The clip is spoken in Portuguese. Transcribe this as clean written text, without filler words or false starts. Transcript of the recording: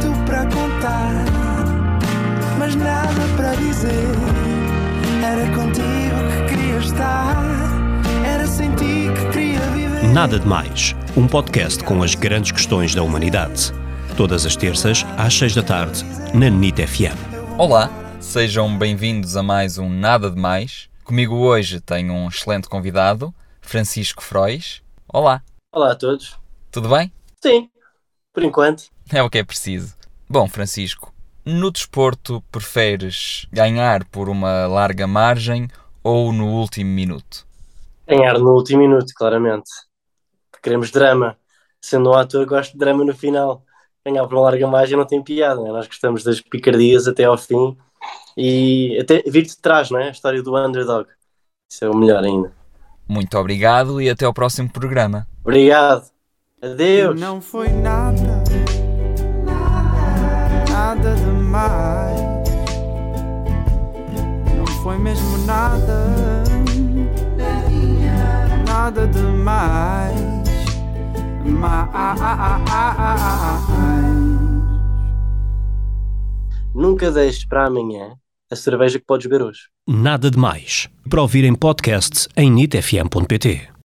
tanto para contar, mas nada para dizer. Era contigo que queria estar, era sem ti que queria viver. Nada de Mais, um podcast com as grandes questões da humanidade. Todas as terças, às 6 da tarde, na Nite FM. Olá, sejam bem-vindos a mais um Nada de Mais. Comigo hoje tenho um excelente convidado, Francisco Frois. Olá. Olá a todos. Tudo bem? Sim, por enquanto. É o que é preciso. Bom, Francisco, no desporto preferes ganhar por uma larga margem ou no último minuto? Ganhar no último minuto, claramente. Queremos drama. Sendo um ator, gosto de drama no final. Ganhar por uma larga margem não tem piada, não é? Nós gostamos das picardias até ao fim e até vir de trás, não é? A história do underdog. Isso é o melhor ainda. Muito obrigado e até ao próximo programa. Obrigado. Adeus. Não foi nada, nada demais. Não foi mesmo nada, nada demais. Nunca deixes para amanhã a cerveja que podes beber hoje. Nada de Mais. Para ouvir em podcast em nitefm.pt.